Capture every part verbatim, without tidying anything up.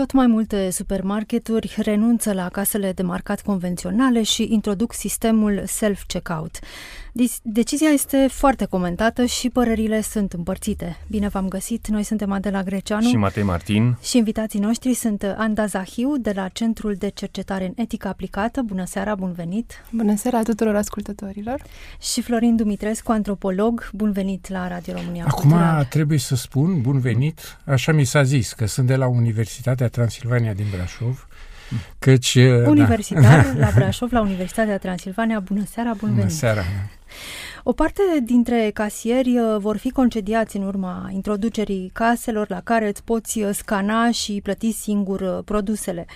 Tot mai multe supermarketuri renunță la casele de marcat convenționale și introduc sistemul self-checkout. Decizia este foarte comentată și părerile sunt împărțite. Bine v-am găsit! Noi suntem Adela Greceanu și Matei Martin și invitații noștri sunt Anda Zahiu de la Centrul de Cercetare în Etică Aplicată. Bună seara, bun venit! Bună seara tuturor ascultătorilor! Și Florin Dumitrescu, antropolog. Bun venit la Radio România Acum Cultural. Trebuie să spun bun venit, așa mi s-a zis, că sunt de la Universitatea Transilvania din Brașov. Căci, Universitar, da. La Brașov, la Universitatea Transilvania. Bună seara, bun venit! Bună seara! O parte dintre casieri vor fi concediați în urma introducerii caselor la care îți poți scana și plăti singur produsele.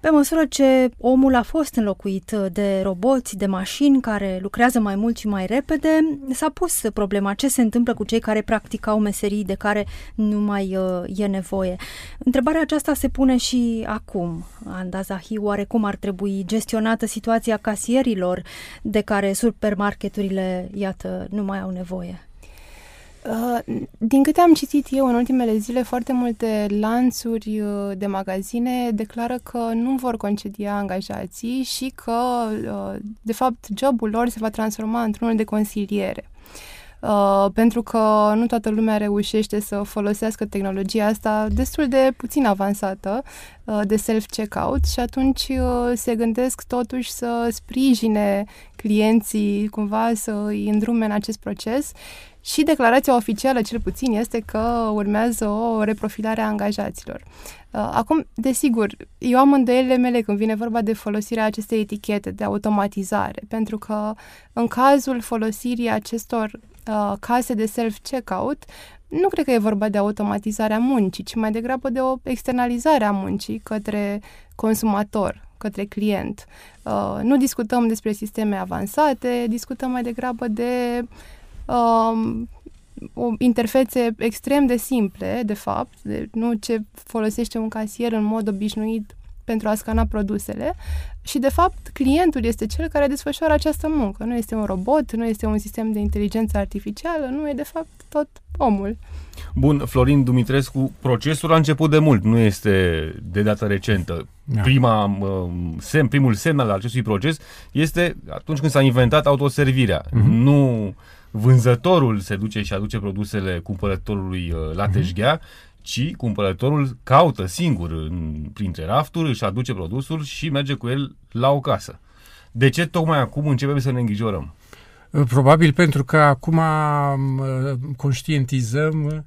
Pe măsură ce omul a fost înlocuit de roboți, de mașini care lucrează mai mult și mai repede, s-a pus problema ce se întâmplă cu cei care practicau meserii de care nu mai uh, e nevoie. Întrebarea aceasta se pune și acum. Anda Zahiu, oare cum ar trebui gestionată situația casierilor de care supermarketurile, iată, nu mai au nevoie? Din câte am citit eu în ultimele zile, foarte multe lanțuri de magazine declară că nu vor concedia angajații și că, de fapt, jobul lor se va transforma într-unul de consiliere. Uh, pentru că nu toată lumea reușește să folosească tehnologia asta destul de puțin avansată uh, de self-checkout și atunci uh, se gândesc totuși să sprijine clienții cumva, să îi îndrume în acest proces și declarația oficială cel puțin este că urmează o reprofilare a angajaților. Uh, acum, desigur, eu am îndoielile mele când vine vorba de folosirea acestei etichete de automatizare, pentru că în cazul folosirii acestor Uh, case de self-checkout, nu cred că e vorba de automatizarea muncii, ci mai degrabă de o externalizare a muncii către consumator, către client. Uh, nu discutăm despre sisteme avansate, discutăm mai degrabă de uh, o interfețe extrem de simple, de fapt, de, nu ce folosește un casier în mod obișnuit pentru a scana produsele și, de fapt, clientul este cel care desfășoară această muncă. Nu este un robot, nu este un sistem de inteligență artificială, nu e, de fapt, tot omul. Bun, Florin Dumitrescu, procesul a început de mult, nu este de dată recentă. Da. Prima, sem, primul semn al acestui proces este atunci când s-a inventat autoservirea. Mm-hmm. Nu vânzătorul se duce și aduce produsele cumpărătorului la mm-hmm. teșghea, ci cumpărătorul caută singur printre rafturi, își aduce produsul și merge cu el la o casă. De ce tocmai acum începem să ne îngrijorăm? Probabil pentru că acum conștientizăm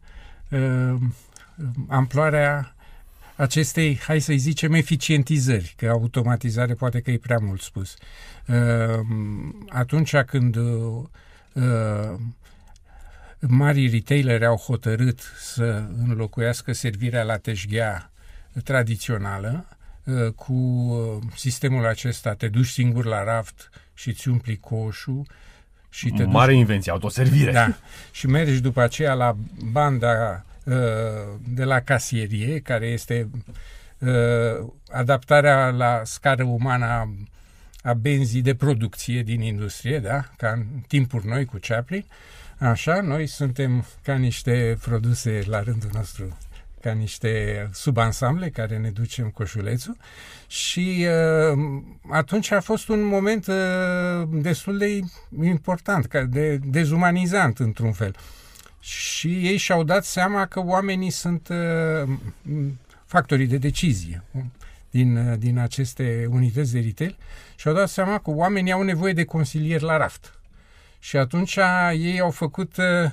uh, amploarea acestei, hai să-i zicem, eficientizări, că automatizare poate că e prea mult spus. Uh, atunci când uh, uh, marii retaileri au hotărât să înlocuiască servirea la teșghea tradițională cu sistemul acesta, te duci singur la raft și îți umpli coșul și te Mare duci... invenție, autoservire. Da. Și mergi după aceea la banda de la casierie, care este adaptarea la scară umană a benzii de producție din industrie, da? Ca în timpuri noi cu Chaplin. Așa, noi suntem ca niște produse la rândul nostru, ca niște subansamble care ne ducem coșulețul și uh, atunci a fost un moment uh, destul de important, de dezumanizant într-un fel. Și ei și-au dat seama că oamenii sunt uh, factorii de decizie din, uh, din aceste unități de retail și-au dat seama că oamenii au nevoie de consilieri la raft. Și atunci ei au făcut, uh,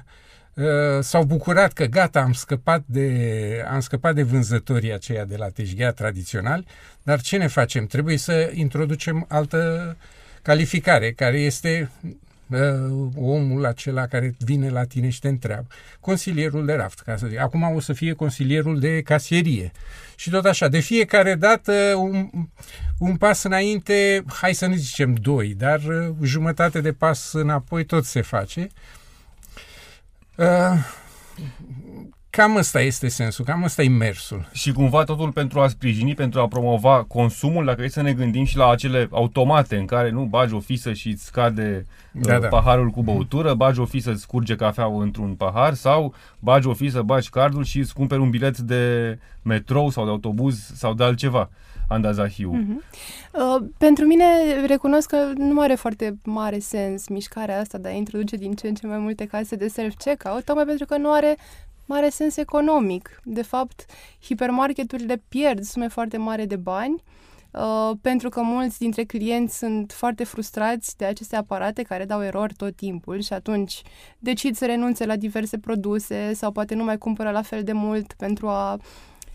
s-au bucurat că gata, am scăpat de, am scăpat de vânzătorii aceia de la teșghea tradiționali, dar ce ne facem? Trebuie să introducem altă calificare, care este uh, omul acela care vine la tine și te întreabă. Consilierul de raft, ca să zic. Acum o să fie consilierul de casierie. Și tot așa, de fiecare dată un, un pas înainte, hai să nu zicem doi, dar jumătate de pas înapoi tot se face. Cam ăsta este sensul, cam ăsta e mersul. Și cumva totul pentru a sprijini, pentru a promova consumul, dacă e să ne gândim și la acele automate în care nu bagi o fisă și îți scade da, da. paharul cu băutură, bagi o fisă, îți curge cafeaua într-un pahar, sau bagi o fisă, bagi cardul și îți cumperi un bilet de metrou sau de autobuz sau de altceva. Anda Zahiu. Uh-huh. Uh, pentru mine, recunosc că nu are foarte mare sens mișcarea asta de a introduce din ce în ce mai multe case de self-checkout, tocmai pentru că nu are mare sens economic. De fapt, hipermarketurile pierd sume foarte mari de bani, uh, pentru că mulți dintre clienți sunt foarte frustrați de aceste aparate care dau erori tot timpul și atunci decid să renunțe la diverse produse sau poate nu mai cumpără la fel de mult pentru a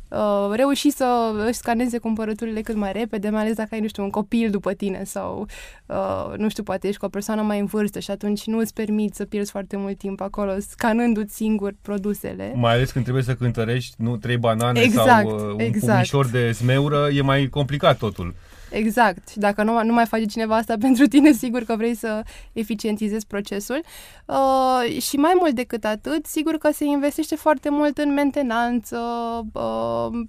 Uh, reuși să își scaneze cumpărăturile cât mai repede, mai ales dacă ai, nu știu, un copil după tine sau, uh, nu știu, poate ești cu o persoană mai în vârstă și atunci nu îți permiți să pierzi foarte mult timp acolo scanându-ți singur produsele. Mai ales când trebuie să cântărești, nu, trei banane exact, sau uh, un exact. Pumnișor de smeură, e mai complicat totul. Exact. Și dacă nu, nu mai face cineva asta pentru tine, sigur că vrei să eficientizezi procesul. Uh, și mai mult decât atât, sigur că se investește foarte mult în mentenanță. Uh,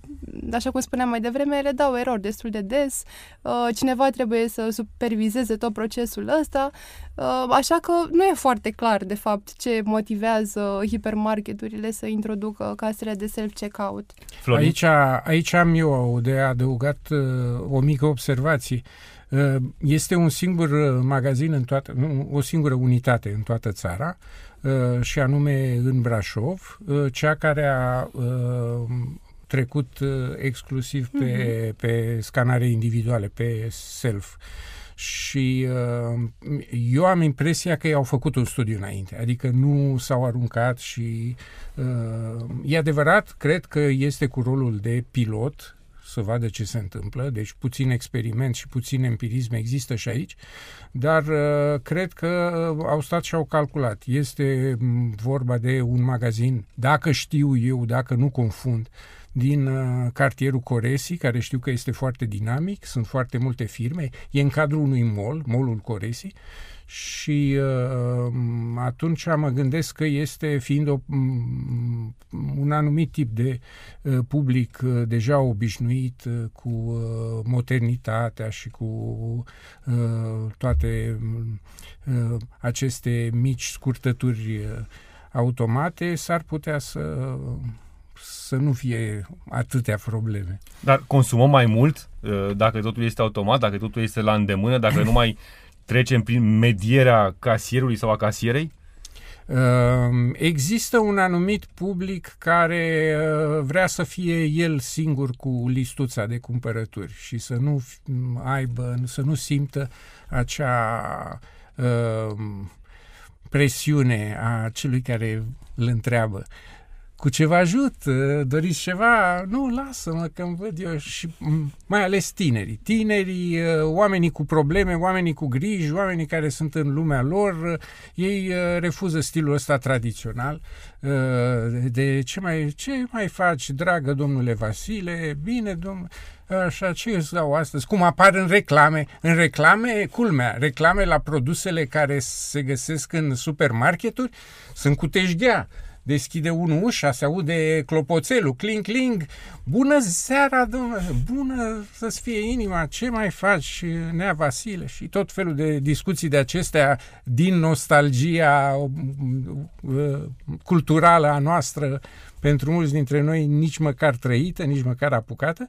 așa cum spuneam mai devreme, le dau erori destul de des. Uh, cineva trebuie să superviseze tot procesul ăsta. Uh, așa că nu e foarte clar, de fapt, ce motivează hipermarketurile să introducă casele de self-checkout. Aici, aici am eu de adăugat uh, o mică observație. observații. Este un singur magazin, în toată, o singură unitate în toată țara și anume în Brașov, cea care a trecut exclusiv pe, mm-hmm. pe scanare individuale, pe self. Și eu am impresia că i-au făcut un studiu înainte, adică nu s-au aruncat și e adevărat, cred că este cu rolul de pilot să vadă ce se întâmplă, deci puțin experiment și puțin empirism există și aici, dar cred că au stat și au calculat. Este vorba de un magazin, dacă știu eu, dacă nu confund, din cartierul Coresi, care știu că este foarte dinamic, sunt foarte multe firme, e în cadrul unui mall, mallul Coresi, și uh, atunci mă gândesc că este, fiind o, un anumit tip de uh, public uh, deja obișnuit uh, cu uh, modernitatea și cu uh, toate uh, aceste mici scurtături uh, automate, s-ar putea să... Uh, să nu fie atâtea probleme. Dar consumăm mai mult dacă totul este automat, dacă totul este la îndemână, dacă nu mai trecem prin medierea casierului sau a casierei? Există un anumit public care vrea să fie el singur cu listuța de cumpărături și să nu aibă, să nu simtă acea presiune a celui care îl întreabă. Cu ce vă ajut? Doriți ceva? Nu, lasă-mă că-mi văd eu. Și mai ales tinerii. Tinerii, oamenii cu probleme, oamenii cu griji, oamenii care sunt în lumea lor, ei refuză stilul ăsta tradițional. De ce mai, ce mai faci, dragă domnule Vasile? Bine, domnule... Așa, ce îți dau astăzi? Cum apar în reclame? În reclame, culmea, reclame la produsele care se găsesc în supermarketuri sunt cu teșghea. Deschide unul ușa, se aude clopoțelul, cling, cling. Bună seara, domnule, bună să-ți fie inima, ce mai faci, nea Vasile? Și tot felul de discuții de acestea din nostalgia uh, culturală a noastră, pentru mulți dintre noi nici măcar trăită, nici măcar apucată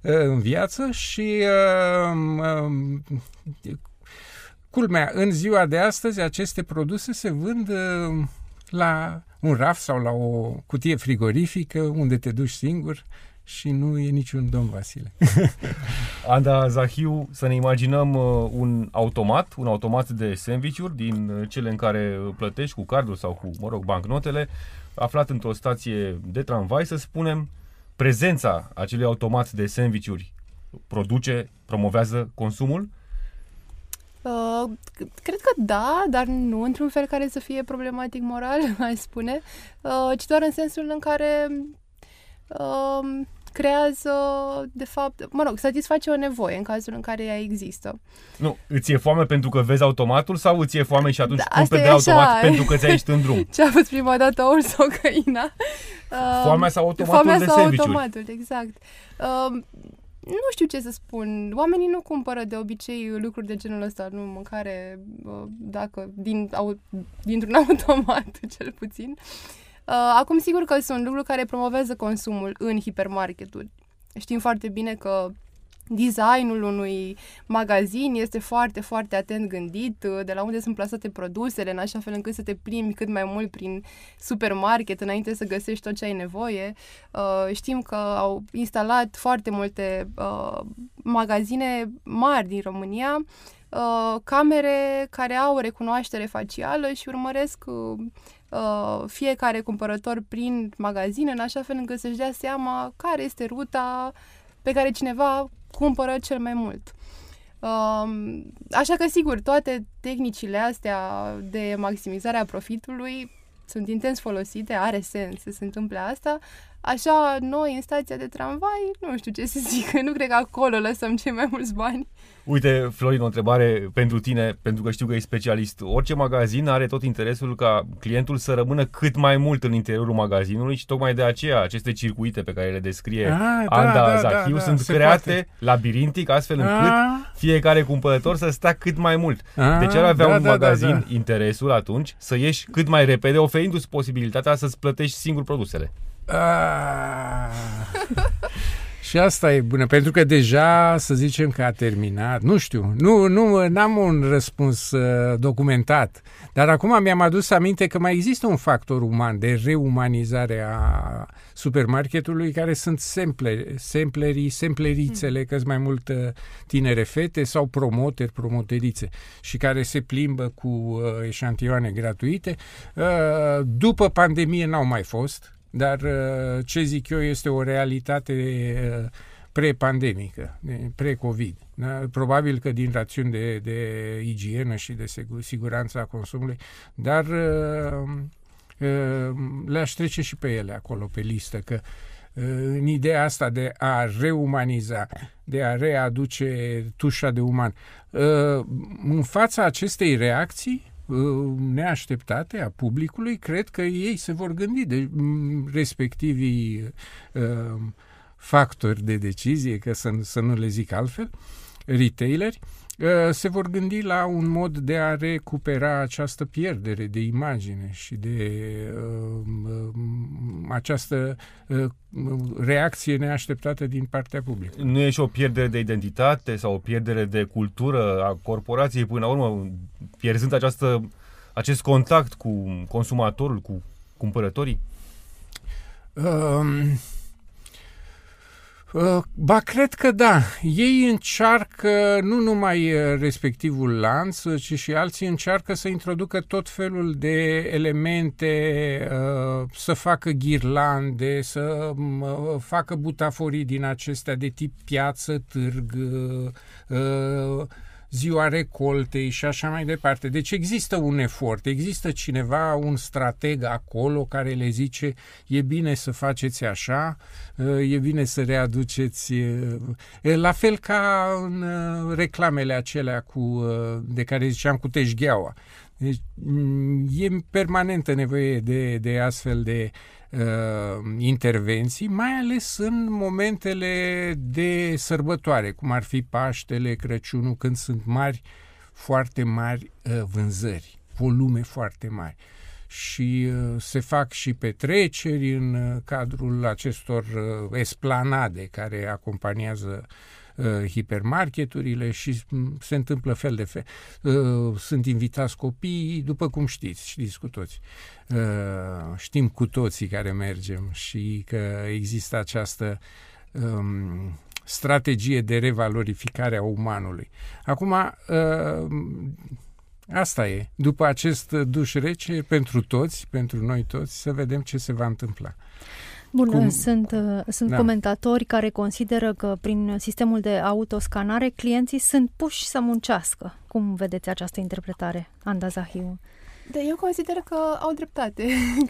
uh, în viață și... Uh, uh, culmea, în ziua de astăzi aceste produse se vând... Uh, la un raft sau la o cutie frigorifică unde te duci singur și nu e niciun domn Vasile. Anda Zahiu, să ne imaginăm un automat, un automat de sandwich-uri din cele în care plătești cu cardul sau cu, mă rog, bancnotele, aflat într-o stație de tramvai, să spunem, prezența acelui automat de sandwich-uri produce, promovează consumul? Uh, cred că da, dar nu într-un fel care să fie problematic moral, aș spune, uh, ci doar în sensul în care uh, creează, de fapt, mă rog, satisface o nevoie în cazul în care ea există. Nu, îți e foame pentru că vezi automatul sau îți e foame și atunci da, cumperi de automat așa, pentru că ți-ai ieșit în drum? Ce a fost prima dată, ors sau căina? Foamea sau automatul foamea de sau serviciuri? Automatul, exact. Uh, Nu știu ce să spun. Oamenii nu cumpără de obicei lucruri de genul ăsta, nu mâncare, dacă, din, au, dintr-un automat, cel puțin. Acum, sigur că sunt lucruri care promovează consumul în hipermarketuri. Știm foarte bine că designul unui magazin este foarte, foarte atent gândit, de la unde sunt plasate produsele, în așa fel încât să te plimbi cât mai mult prin supermarket înainte să găsești tot ce ai nevoie. Știm că au instalat foarte multe magazine mari din România, camere care au recunoaștere facială și urmăresc fiecare cumpărător prin magazin, în așa fel încât să-și dea seama care este ruta pe care cineva cumpără cel mai mult. Așa că, sigur, toate tehnicile astea de maximizare a profitului sunt intens folosite, are sens să se întâmple asta. Așa, noi, în stația de tramvai, nu știu ce să zic, nu cred că acolo lăsăm cei mai mulți bani. Uite, Florin, o întrebare pentru tine, pentru că știu că ești specialist. Orice magazin are tot interesul ca clientul să rămână cât mai mult în interiorul magazinului și tocmai de aceea aceste circuite pe care le descrie ah, Anda da, da, Zahiu da, da, sunt create poate. labirintic, astfel încât ah. fiecare cumpărător să stea cât mai mult. Ah, deci ar avea da, un da, magazin da, da. interesul atunci să ieși cât mai repede, oferindu-ți posibilitatea să-ți plătești singur produsele. Ah. Și asta e bună, pentru că deja să zicem că a terminat, nu știu, nu, nu, n-am un răspuns uh, documentat, dar acum mi-am adus aminte că mai există un factor uman de reumanizare a supermarketului, care sunt sample, samplerii, samplerițele, că sunt mai mult tinere fete sau promoteri, promoterițe, și care se plimbă cu uh, eșantioane gratuite. Uh, după pandemie n-au mai fost. Dar ce zic eu este o realitate pre-pandemică, pre-COVID. Probabil că din rațiuni de, de igienă și de siguranță a consumului, dar le-aș trece și pe ele acolo, pe listă, că în ideea asta de a reumaniza, de a readuce tușa de uman. În fața acestei reacții neașteptate a publicului, cred că ei se vor gândi de respectivii uh, factori de decizie, că să, să nu le zic altfel, retaileri, uh, se vor gândi la un mod de a recupera această pierdere de imagine și de uh, această uh, reacție neașteptată din partea publică. Nu e și o pierdere de identitate sau o pierdere de cultură a corporației, până la urmă, pierzând această, acest contact cu consumatorul, cu cumpărătorii? Um, uh, ba, cred că da. Ei încearcă, nu numai respectivul lanț, ci și alții încearcă să introducă tot felul de elemente, uh, să facă ghirlande, să uh, facă butaforii din acestea de tip piață, târg, uh, uh, ziua recoltei și așa mai departe. Deci există un efort, există cineva, un strateg acolo care le zice e bine să faceți așa, e bine să readuceți. La fel ca în reclamele acelea cu, de care ziceam cu teșgheaua. Deci e permanentă nevoie de, de astfel de uh, intervenții, mai ales în momentele de sărbătoare, cum ar fi Paștele, Crăciunul, când sunt mari, foarte mari uh, vânzări, volume foarte mari. Și uh, se fac și petreceri în uh, cadrul acestor uh, esplanade care acompaniază hipermarketurile și se întâmplă fel de fel. Sunt invitați copiii, după cum știți, știți cu toți. Știm cu toții care mergem și că există această um, strategie de revalorificare a umanului. Acum, uh, asta e. După acest duș rece, pentru toți, pentru noi toți, să vedem ce se va întâmpla. Bun, Cum? sunt, sunt da. comentatori care consideră că prin sistemul de autoscanare clienții sunt puși să muncească. Cum vedeți această interpretare, Anda Zahiu? Da, eu consider că au dreptate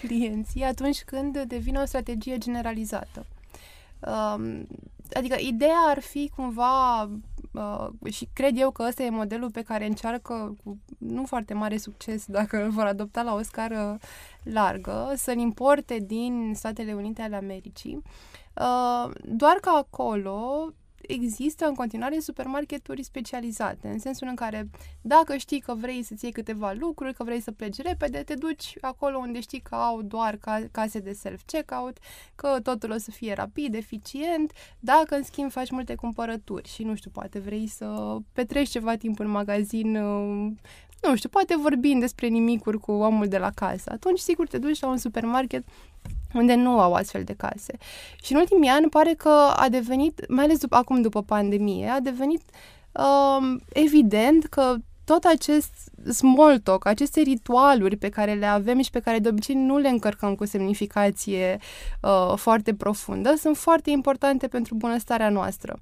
clienții atunci când devine o strategie generalizată. Um, adică ideea ar fi cumva, uh, și cred eu că ăsta e modelul pe care încearcă, cu nu foarte mare succes dacă îl vor adopta la o scară largă, să-l importe din Statele Unite ale Americii, uh, doar că acolo există în continuare supermarketuri specializate, în sensul în care dacă știi că vrei să-ți iei câteva lucruri, că vrei să pleci repede, te duci acolo unde știi că au doar case de self-checkout, că totul o să fie rapid, eficient. Dacă, în schimb, faci multe cumpărături și, nu știu, poate vrei să petreci ceva timp în magazin, nu știu, poate vorbim despre nimicuri cu omul de la casă, atunci, sigur, te duci la un supermarket unde nu au astfel de case. Și în ultimii ani pare că a devenit, mai ales după, acum după pandemie, a devenit uh, evident că tot acest small talk, aceste ritualuri pe care le avem și pe care de obicei nu le încărcăm cu semnificație uh, foarte profundă, sunt foarte importante pentru bunăstarea noastră.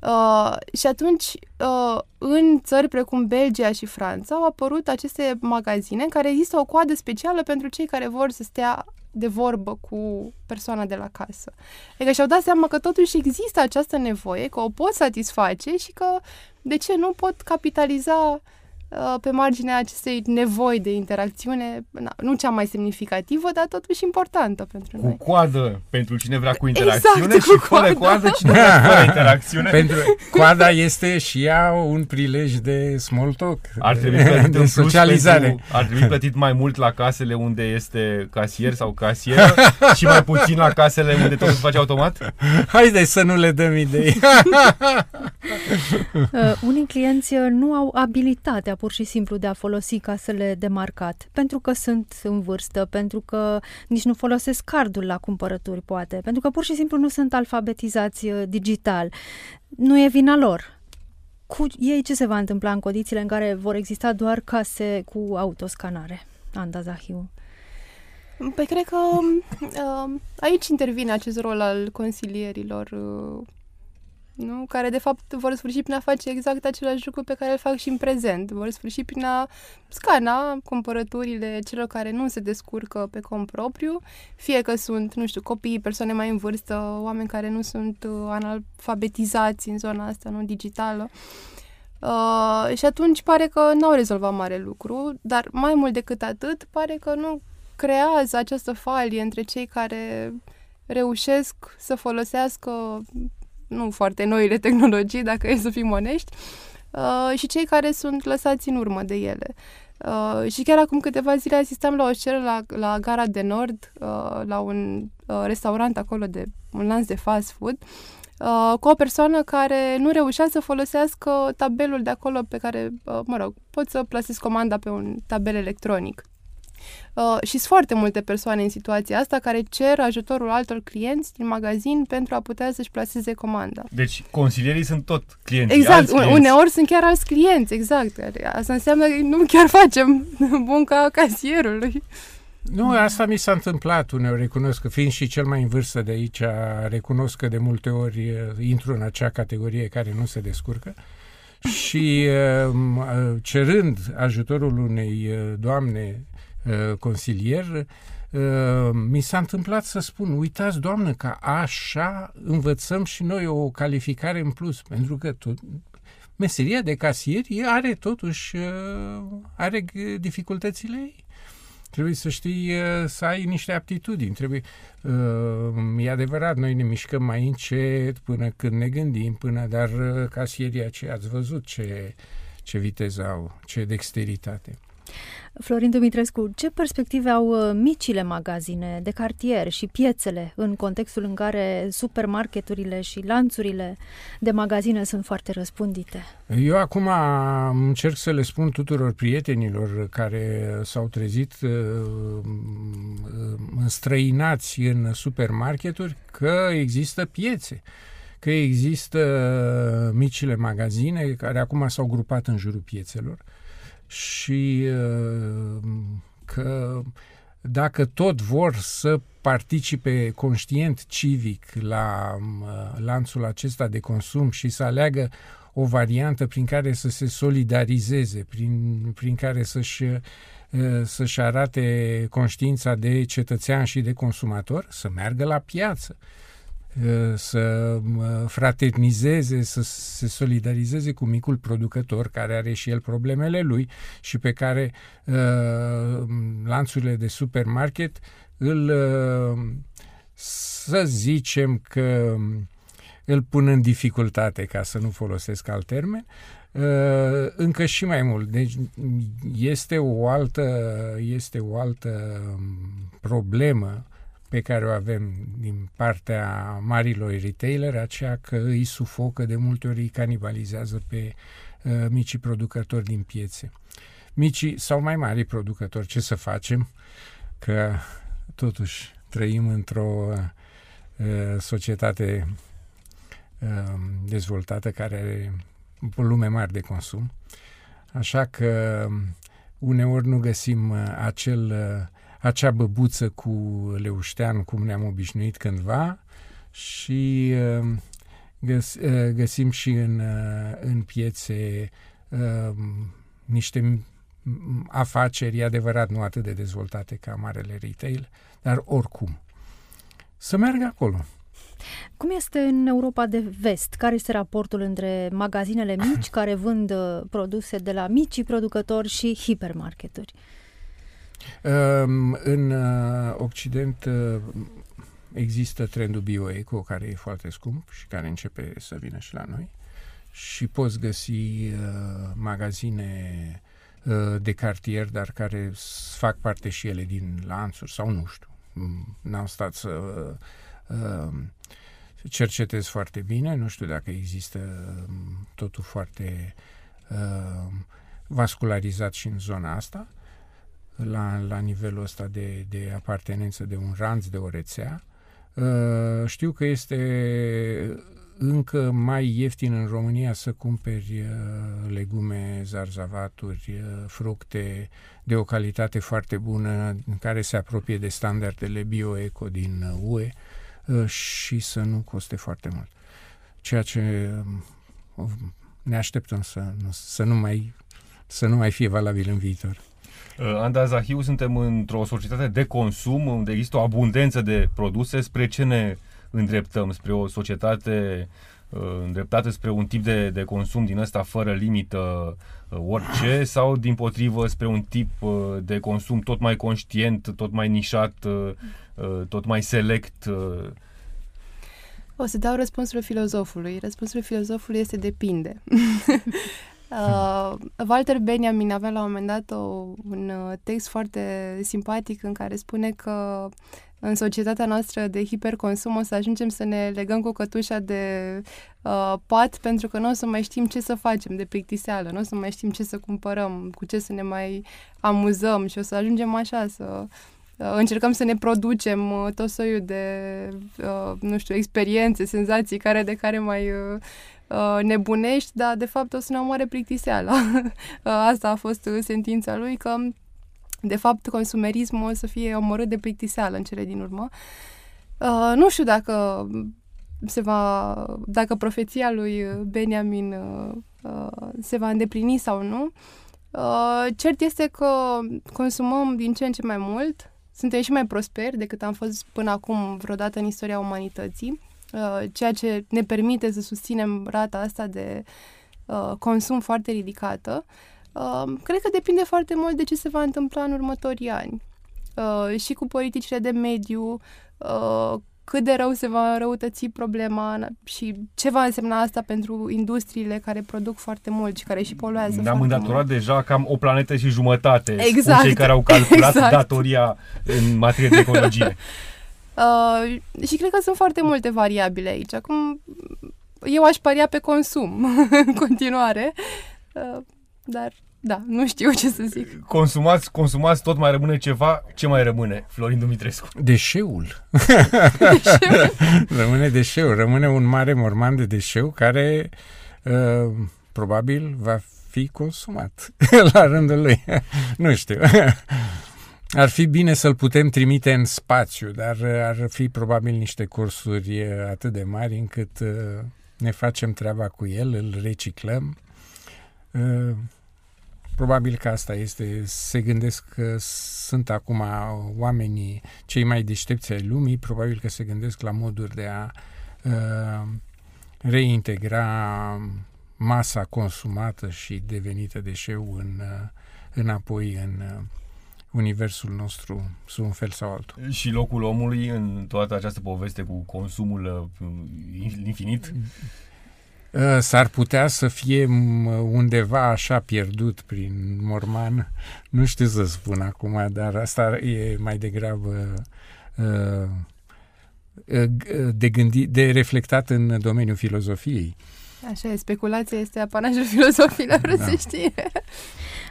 Uh, și atunci, uh, în țări precum Belgia și Franța, au apărut aceste magazine în care există o coadă specială pentru cei care vor să stea de vorbă cu persoana de la casă. Adică și-au dat seama că totuși există această nevoie, că o pot satisface și că, de ce nu, pot capitaliza uh, pe marginea acestei nevoi de interacțiune, na, nu cea mai semnificativă, dar totuși importantă pentru noi. Cu coadă pentru cine vrea cu interacțiune, exact, și cu coadă. Fără coadă cine vrea fără interacțiune. Pentru coada este și ea un prilej de small talk, ar trebui plătit de socializare. Pentru, ar trebui plătit mai mult la casele unde este casier sau casieră și mai puțin la casele unde totul se face automat? Haide să nu le dăm idei. uh, unii clienți nu au abilitatea pur și simplu de a folosi casele de marcat, pentru că sunt în vârstă, pentru că nici nu folosesc cardul la cumpărături, poate, pentru că pur și simplu nu sunt alfabetizați digital. Nu e vina lor. Cu ei ce se va întâmpla în condițiile în care vor exista doar case cu autoscanare? Anda Zahiu. Păi cred că uh, aici intervine acest rol al consilierilor, uh, nu? Care de fapt vor sfârși prin a face exact același lucru pe care îl fac și în prezent. Vor sfârși prin a scana cumpărăturile celor care nu se descurcă pe cont propriu, fie că sunt, nu știu, copii, persoane mai în vârstă, oameni care nu sunt analfabetizați în zona asta, nu, digitală. Uh, și atunci pare că n-au rezolvat mare lucru, dar mai mult decât atât, pare că nu creează această falie între cei care reușesc să folosească nu foarte noile tehnologii, dacă e să fim onești, uh, și cei care sunt lăsați în urmă de ele. Uh, și chiar acum câteva zile asistam la o scenă la, la Gara de Nord, uh, la un uh, restaurant acolo, de un lanț de fast food, uh, cu o persoană care nu reușea să folosească tabelul de acolo pe care, uh, mă rog, poți să plasezi comanda pe un tabel electronic. Uh, și sunt foarte multe persoane în situația asta care cer ajutorul altor clienți din magazin pentru a putea să-și plaseze comanda. Deci consilierii sunt tot clienți. Exact, un, clienți. Uneori sunt chiar alți clienți, exact. Asta înseamnă că nu chiar facem munca casierului. Nu, asta mi s-a întâmplat uneori, recunosc că, fiind și cel mai în vârstă de aici, recunosc că de multe ori intru în acea categorie care nu se descurcă. Și uh, cerând ajutorul unei doamne consilier, mi s-a întâmplat să spun: uitați, doamnă, că așa învățăm și noi o calificare în plus, pentru că tot meseria de casier are totuși are dificultățile ei. Trebuie să știi să ai niște aptitudini. Trebuie, e adevărat, noi ne mișcăm mai încet până când ne gândim, până, dar casierii aceia, ați văzut ce, ce viteză au, ce dexteritate. Florin Dumitrescu, ce perspective au micile magazine de cartier și piețele în contextul în care supermarketurile și lanțurile de magazine sunt foarte răspândite? Eu acum încerc să le spun tuturor prietenilor care s-au trezit înstrăinați în supermarketuri că există piețe, că există micile magazine care acum s-au grupat în jurul piețelor. Și că dacă tot vor să participe conștient, civic, la lanțul acesta de consum și să aleagă o variantă prin care să se solidarizeze, prin, prin care să-și, să-și arate conștiința de cetățean și de consumator, să meargă la piață. să fraternizeze, să se solidarizeze cu micul producător care are și el problemele lui și pe care uh, lanțurile de supermarket îl, uh, să zicem că îl pun în dificultate, ca să nu folosesc alt termen, uh, încă și mai mult. Deci este o altă, este o altă problemă pe care o avem din partea marilor retaileri, aceea că îi sufocă, de multe ori îi canibalizează pe uh, micii producători din piețe. Micii sau mai mari producători, ce să facem? Că totuși trăim într-o uh, societate uh, dezvoltată care are volume mari de consum, așa că uneori nu găsim acel... Uh, acea băbuță cu leuștean, cum ne-am obișnuit cândva, și găs, găsim și în, în piețe niște afaceri, adevărat, nu atât de dezvoltate ca marele retail, dar oricum să meargă acolo. Cum este în Europa de vest? Care este raportul între magazinele mici care vând produse de la micii producători și hipermarketuri? În Occident există trendul bioeco, care e foarte scump și care începe să vină și la noi, și poți găsi magazine de cartier, dar care fac parte și ele din lanțuri sau nu știu, n-am stat să cercetez foarte bine, nu știu dacă există totul foarte vascularizat și în zona asta. La, la nivelul ăsta de, de apartenență, de un ranț, de o rețea. Știu că este încă mai ieftin în România să cumperi legume, zarzavaturi, fructe de o calitate foarte bună, care se apropie de standardele bio-eco din U E și să nu coste foarte mult. Ceea ce ne așteptăm să, să, nu mai, să nu mai fie valabil în viitor. Anda Zahiu, suntem într-o societate de consum, unde există o abundență de produse. Spre ce ne îndreptăm? Spre o societate uh, îndreptată spre un tip de, de consum din ăsta fără limită, uh, orice, sau dimpotrivă spre un tip uh, de consum tot mai conștient, tot mai nișat, uh, uh, tot mai select? Uh. O să dau răspunsul filozofului. Răspunsul filozofului este depinde. Uh, Walter Benjamin avea la un moment dat o, un text foarte simpatic în care spune că în societatea noastră de hiperconsum o să ajungem să ne legăm cu cătușa de uh, pat, pentru că nu o să mai știm ce să facem de plictiseală, nu o să mai știm ce să cumpărăm, cu ce să ne mai amuzăm, și o să ajungem așa să uh, încercăm să ne producem uh, tot soiul de uh, nu știu, experiențe, senzații care de care mai... Uh, nebunești, dar de fapt o să ne omoare plictiseala. Asta a fost sentința lui, că de fapt consumerismul o să fie omorât de plictiseală în cele din urmă. Nu știu dacă se va, dacă profeția lui Benjamin se va îndeplini sau nu. Cert este că consumăm din ce în ce mai mult, suntem și mai prosperi decât am fost până acum vreodată în istoria umanității, ceea ce ne permite să susținem rata asta de uh, consum foarte ridicată. Uh, cred că depinde foarte mult de ce se va întâmpla în următorii ani. Uh, și cu politicile de mediu, uh, cât de rău se va înrăutăți problema și ce va însemna asta pentru industriile care produc foarte mult și care și poluează. Ne-am îndatorat deja cam o planetă și jumătate, exact, cu cei care au calculat exact datoria în materie de ecologie. Uh, și cred că sunt foarte multe variabile aici. Acum, eu aș paria pe consum în continuare, uh, dar da, nu știu ce să zic. Consumați, consumați, tot mai rămâne ceva. Ce mai rămâne, Florin Dumitrescu? Deșeul. Deșeul. Rămâne deșeul, rămâne un mare morman de deșeu care uh, probabil va fi consumat la rândul lui. Nu știu. Ar fi bine să-l putem trimite în spațiu, dar ar fi probabil niște cursuri atât de mari încât ne facem treaba cu el, îl reciclăm. Probabil că asta este, se gândesc că sunt acum oamenii cei mai deștepți ai lumii, probabil că se gândesc la moduri de a uh, reintegra masa consumată și devenită deșeu în, uh, înapoi în uh, universul nostru, sub un fel sau altul. Și locul omului în toată această poveste cu consumul uh, infinit? Uh, s-ar putea să fie undeva așa pierdut prin morman. Nu știu să spun acum, dar asta e mai degrabă uh, de gândit, de reflectat în domeniul filozofiei. Așa e, speculația este apanajul filozofilor, da. Se știe.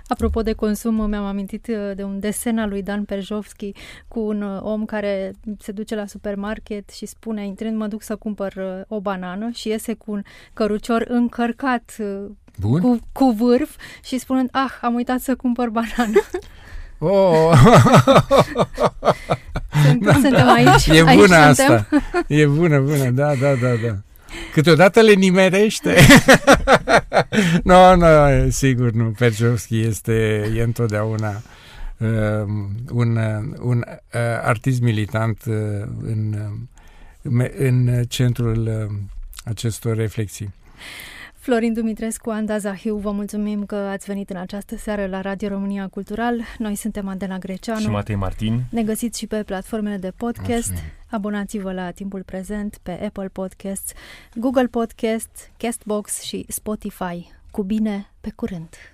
Apropo de consum, mi-am amintit de un desen al lui Dan Perjovschi cu un om care se duce la supermarket și spune, intrând, mă duc să cumpăr o banană, și iese cu un cărucior încărcat cu, cu vârf și spunând, ah, am uitat să cumpăr banană. Oh. Sunt, suntem aici. E bună aici asta. E bună, bună, da, da, da, da. Câteodată le nimerește. Nu, nu, sigur nu. Perjovschi este e întotdeauna uh, un, un uh, artist militant uh, în, uh, în centrul uh, acestor reflexii. Florin Dumitrescu, Anda Zahiu, vă mulțumim că ați venit în această seară la Radio România Cultural. Noi suntem Adela Greceanu și Matei Martin. Ne găsiți și pe platformele de podcast. Mulțumim. Abonați-vă la Timpul Prezent pe Apple Podcasts, Google Podcasts, Castbox și Spotify. Cu bine, pe curând!